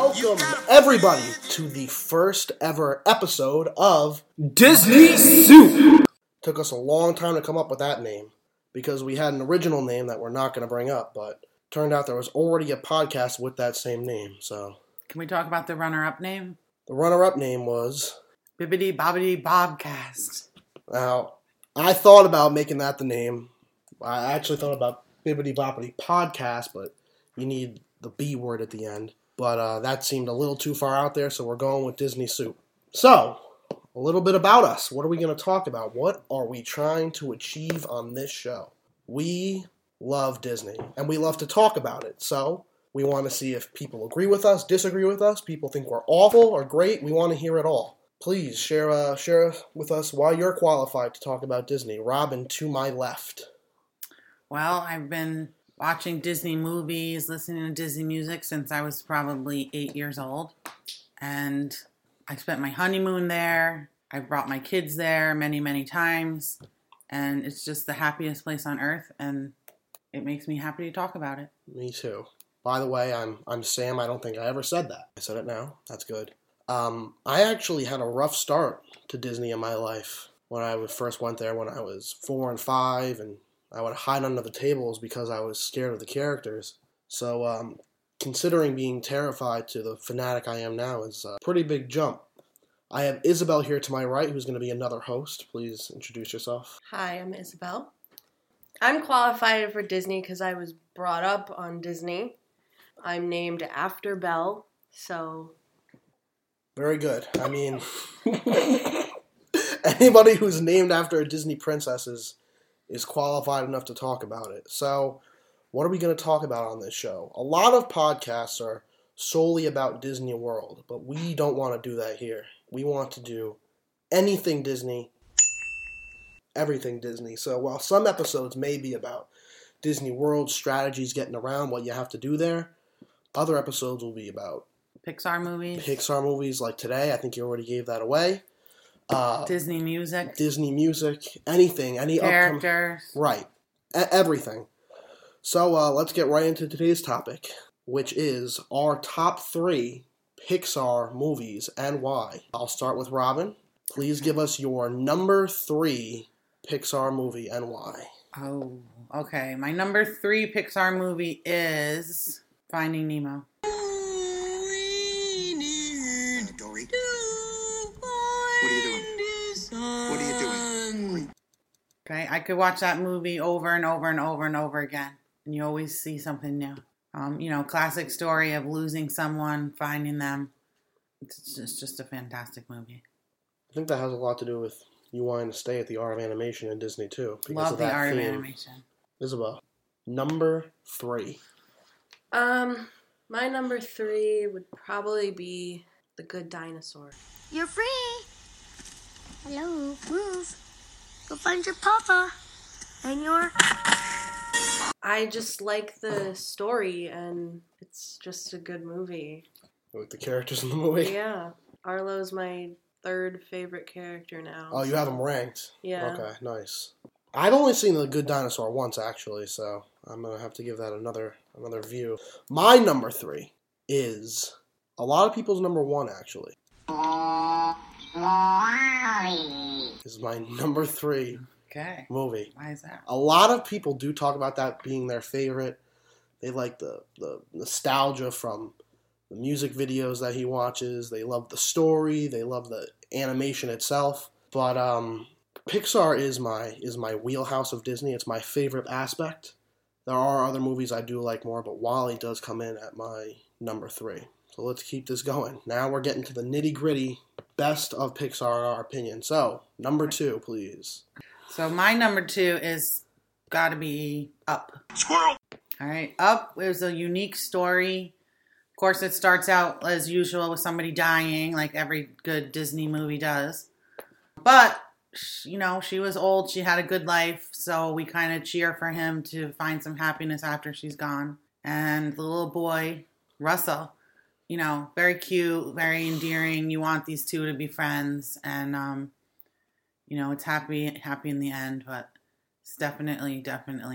Welcome, everybody, to the first ever episode of Disney Soup. Took us a long time to come up with that name, because we had an original name that we're not going to bring up, but turned out there was already a podcast with that same name, so. Can we talk about the runner-up name? The runner-up name was Bibbidi-Bobbidi-Bobcast. Now, I thought about making that the name. I actually thought about Bibbidi-Bobbidi-Podcast, but you need the B word at the end. But that seemed a little too far out there, so we're going with Disney Soup. So, a little bit about us. What are we going to talk about? What are we trying to achieve on this show? We love Disney, and we love to talk about it. So, we want to see if people agree with us, disagree with us, people think we're awful or great. We want to hear it all. Please share with us why you're qualified to talk about Disney. Robin, to my left. Well, I've been watching Disney movies, listening to Disney music since I was probably 8 years old. And I spent my honeymoon there. I brought my kids there many, many times. And it's just the happiest place on earth. And it makes me happy to talk about it. Me too. By the way, I'm Sam. I don't think I ever said that. I said it now. That's good. I actually had a rough start to Disney in my life. When I first went there when I was 4 and 5 and I would hide under the tables because I was scared of the characters. So, considering being terrified to the fanatic I am now is a pretty big jump. I have Isabel here to my right, who's going to be another host. Please introduce yourself. Hi, I'm Isabel. I'm qualified for Disney because I was brought up on Disney. I'm named after Belle, so. Very good. I mean, anybody who's named after a Disney princess is qualified enough to talk about it. So, what are we going to talk about on this show? A lot of podcasts are solely about Disney World, but we don't want to do that here. We want to do anything Disney, everything Disney. So, while some episodes may be about Disney World strategies, getting around, what you have to do there, other episodes will be about Pixar movies like today. I think you already gave that away. Disney music, anything, any characters, right? Everything. So let's get right into today's topic, which is our top 3 Pixar movies and why. I'll start with Robin. Please give us your number 3 Pixar movie and why. Oh, okay. My number 3 Pixar movie is Finding Nemo. Okay, I could watch that movie over and over and over and over again, and you always see something new. Classic story of losing someone, finding them. It's just a fantastic movie. I think that has a lot to do with you wanting to stay at the Art of Animation in Disney, too. Love the Art of Animation. Isabel, number 3. My number 3 would probably be The Good Dinosaur. You're free! Hello, move. Go find your papa and your... I just like the story, and it's just a good movie. Like the characters in the movie? Yeah. Arlo's my 3rd favorite character now. Oh, you have him ranked? Yeah. Okay, nice. I've only seen The Good Dinosaur once, actually, so I'm going to have to give that another view. My number 3 is a lot of people's number 1, actually. Is my number 3 movie. Why is that? A lot of people do talk about that being their favorite. They like the nostalgia from the music videos that he watches. They love the story. They love the animation itself. But Pixar is my wheelhouse of Disney. It's my favorite aspect. There are other movies I do like more, but WALL-E does come in at my number 3. So let's keep this going. Now we're getting to the nitty-gritty best of Pixar in our opinion. So, number 2, please. So my number 2 is gotta be Up. Squirrel! All right, Up is a unique story. Of course, it starts out as usual with somebody dying, like every good Disney movie does. But, she was old, she had a good life, so we kind of cheer for him to find some happiness after she's gone. And the little boy, Russell, very cute, very endearing. You want these two to be friends, and, it's happy in the end, but it's definitely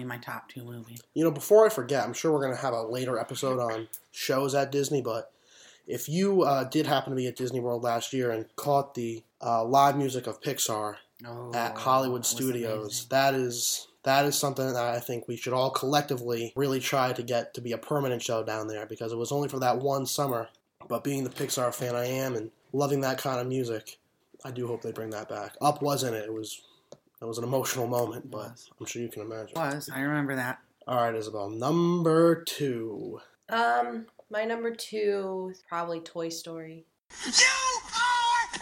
my top 2 movie. Before I forget, I'm sure we're going to have a later episode on shows at Disney, but If you did happen to be at Disney World last year and caught the live music of Pixar at Hollywood Studios, that is something that I think we should all collectively really try to get to be a permanent show down there, because it was only for that one summer. But being the Pixar fan I am and loving that kind of music, I do hope they bring that back. Up was in it. It was an emotional moment, but I'm sure you can imagine. It was. I remember that. All right, Isabel. Number two. My number two is probably Toy Story. You are a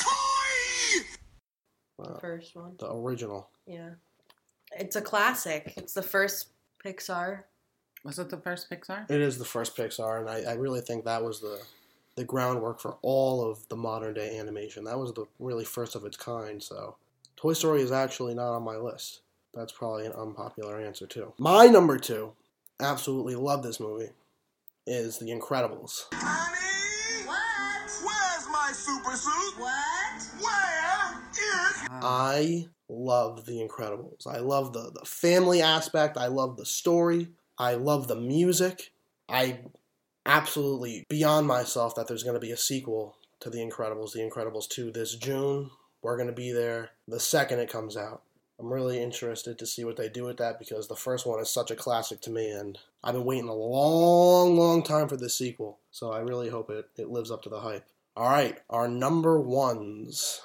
toy! Wow. The first one. The original. Yeah. It's a classic. It's the first Pixar. Was it the first Pixar? It is the first Pixar, and I really think that was the groundwork for all of the modern-day animation. That was the really first of its kind, so... Toy Story is actually not on my list. That's probably an unpopular answer, too. My number two, absolutely love this movie, is The Incredibles. Honey? What? Where's my super suit? What? Where is... I love The Incredibles. I love the family aspect. I love the story. I love the music. I absolutely beyond myself that there's going to be a sequel to The Incredibles, The Incredibles 2, this June. We're going to be there the second it comes out. I'm really interested to see what they do with that, because the first one is such a classic to me, and I've been waiting a long, long time for this sequel. So I really hope it lives up to the hype. All right, our number ones.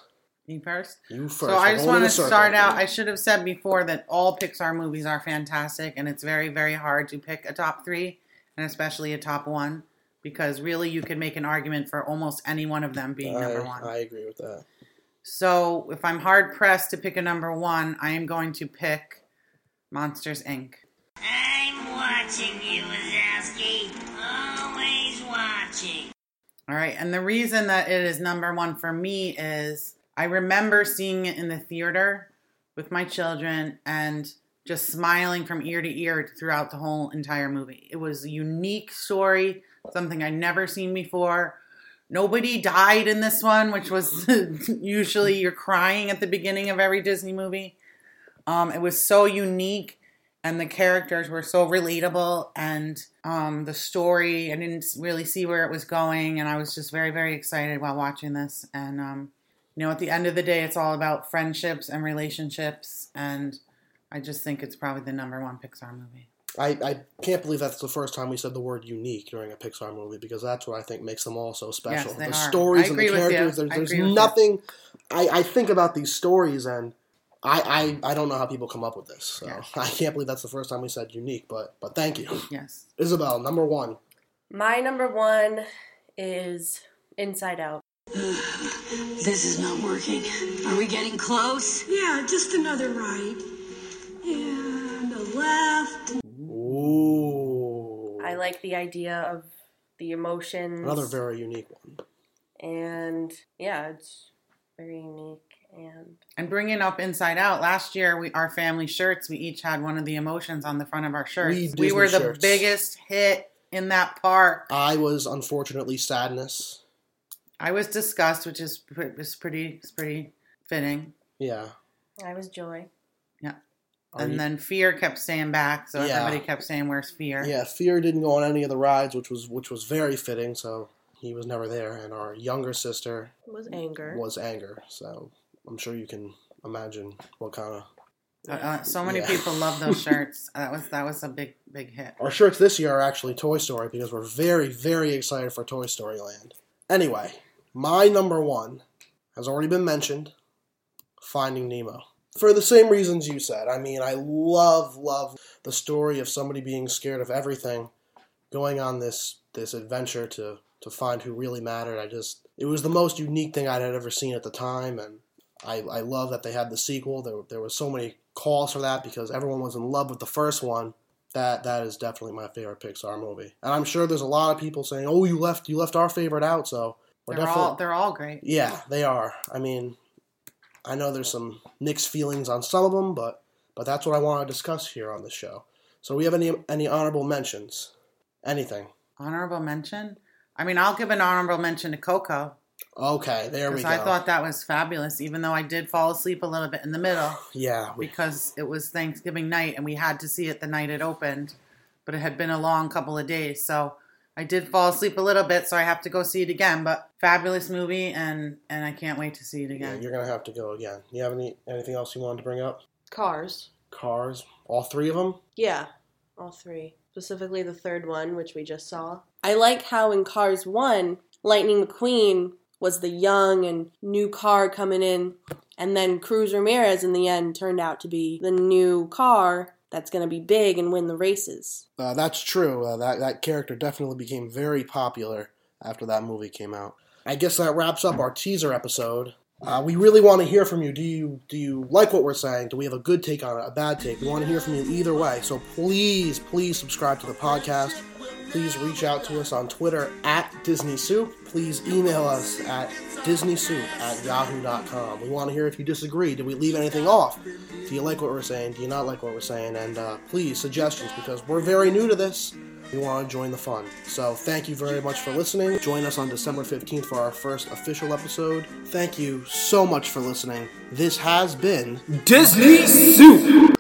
Me first? You first. So I just want to start out, I should have said before that all Pixar movies are fantastic, and it's very, very hard to pick a top three, and especially a top one, because really you could make an argument for almost any one of them being number one. I agree with that. So, if I'm hard-pressed to pick a number one, I am going to pick Monsters, Inc. I'm watching you, Wazowski. Always watching. All right, and the reason that it is number one for me is I remember seeing it in the theater with my children and just smiling from ear to ear throughout the whole entire movie. It was a unique story, something I'd never seen before. Nobody died in this one, which was usually you're crying at the beginning of every Disney movie. It was so unique, and the characters were so relatable, and the story, I didn't really see where it was going, and I was just very, very excited while watching this. And, at the end of the day, it's all about friendships and relationships, and I just think it's probably the number one Pixar movie. I can't believe that's the first time we said the word unique during a Pixar movie, because that's what I think makes them all so special. Yes, the stories and the characters, there's nothing. I think about these stories, and I don't know how people come up with this. So yes. I can't believe that's the first time we said unique, but thank you. Yes. Isabel, number one. My number one is Inside Out. This is not working. Are we getting close? Yeah, just another right. And a left. Ooh. I like the idea of the emotions. Another very unique one. And, yeah, it's very unique. And bringing up Inside Out, last year, our family shirts, we each had one of the emotions on the front of our shirts. We were the biggest hit in that park. I was, unfortunately, sadness. I was disgust, which is pretty fitting. Yeah. I was joy. Yeah. Then fear kept staying back, so everybody kept saying, "Where's fear?" Yeah, fear didn't go on any of the rides, which was very fitting. So he was never there, and our younger sister was anger. So I'm sure you can imagine what kind of. So many people love those shirts. That was a big hit. Our shirts this year are actually Toy Story, because we're very, very excited for Toy Story Land. Anyway, my number one has already been mentioned: Finding Nemo. For the same reasons you said. I mean, I love the story of somebody being scared of everything, going on this adventure to find who really mattered. It was the most unique thing I had ever seen at the time, and I love that they had the sequel. There were so many calls for that, because everyone was in love with the first one. That is definitely my favorite Pixar movie. And I'm sure there's a lot of people saying, "Oh, you left our favorite out," so they're all great. Yeah, they are. I mean, I know there's some mixed feelings on some of them, but that's what I want to discuss here on the show. So we have any honorable mentions? Anything? Honorable mention? I mean, I'll give an honorable mention to Coco. Okay, there we go. Because I thought that was fabulous, even though I did fall asleep a little bit in the middle. Yeah. Because it was Thanksgiving night, and we had to see it the night it opened, but it had been a long couple of days, so... I I did fall asleep a little bit, so I have to go see it again. But fabulous movie, and I can't wait to see it again. Yeah, you're going to have to go again. You have anything else you wanted to bring up? Cars. All three of them? Yeah, all three. Specifically the third one, which we just saw. I like how in Cars 1, Lightning McQueen was the young and new car coming in. And then Cruz Ramirez in the end turned out to be the new car that's going to be big and win the races. That's true. That character definitely became very popular after that movie came out. I guess that wraps up our teaser episode. We really want to hear from you. Do you like what we're saying? Do we have a good take on it, a bad take? We want to hear from you either way. So please subscribe to the podcast. Please reach out to us on Twitter @DisneySoup. Please email us at DisneySoup@yahoo.com. We want to hear if you disagree. Did we leave anything off? Do you like what we're saying? Do you not like what we're saying? And please, suggestions, because we're very new to this. We want to join the fun. So thank you very much for listening. Join us on December 15th for our first official episode. Thank you so much for listening. This has been Disney Soup.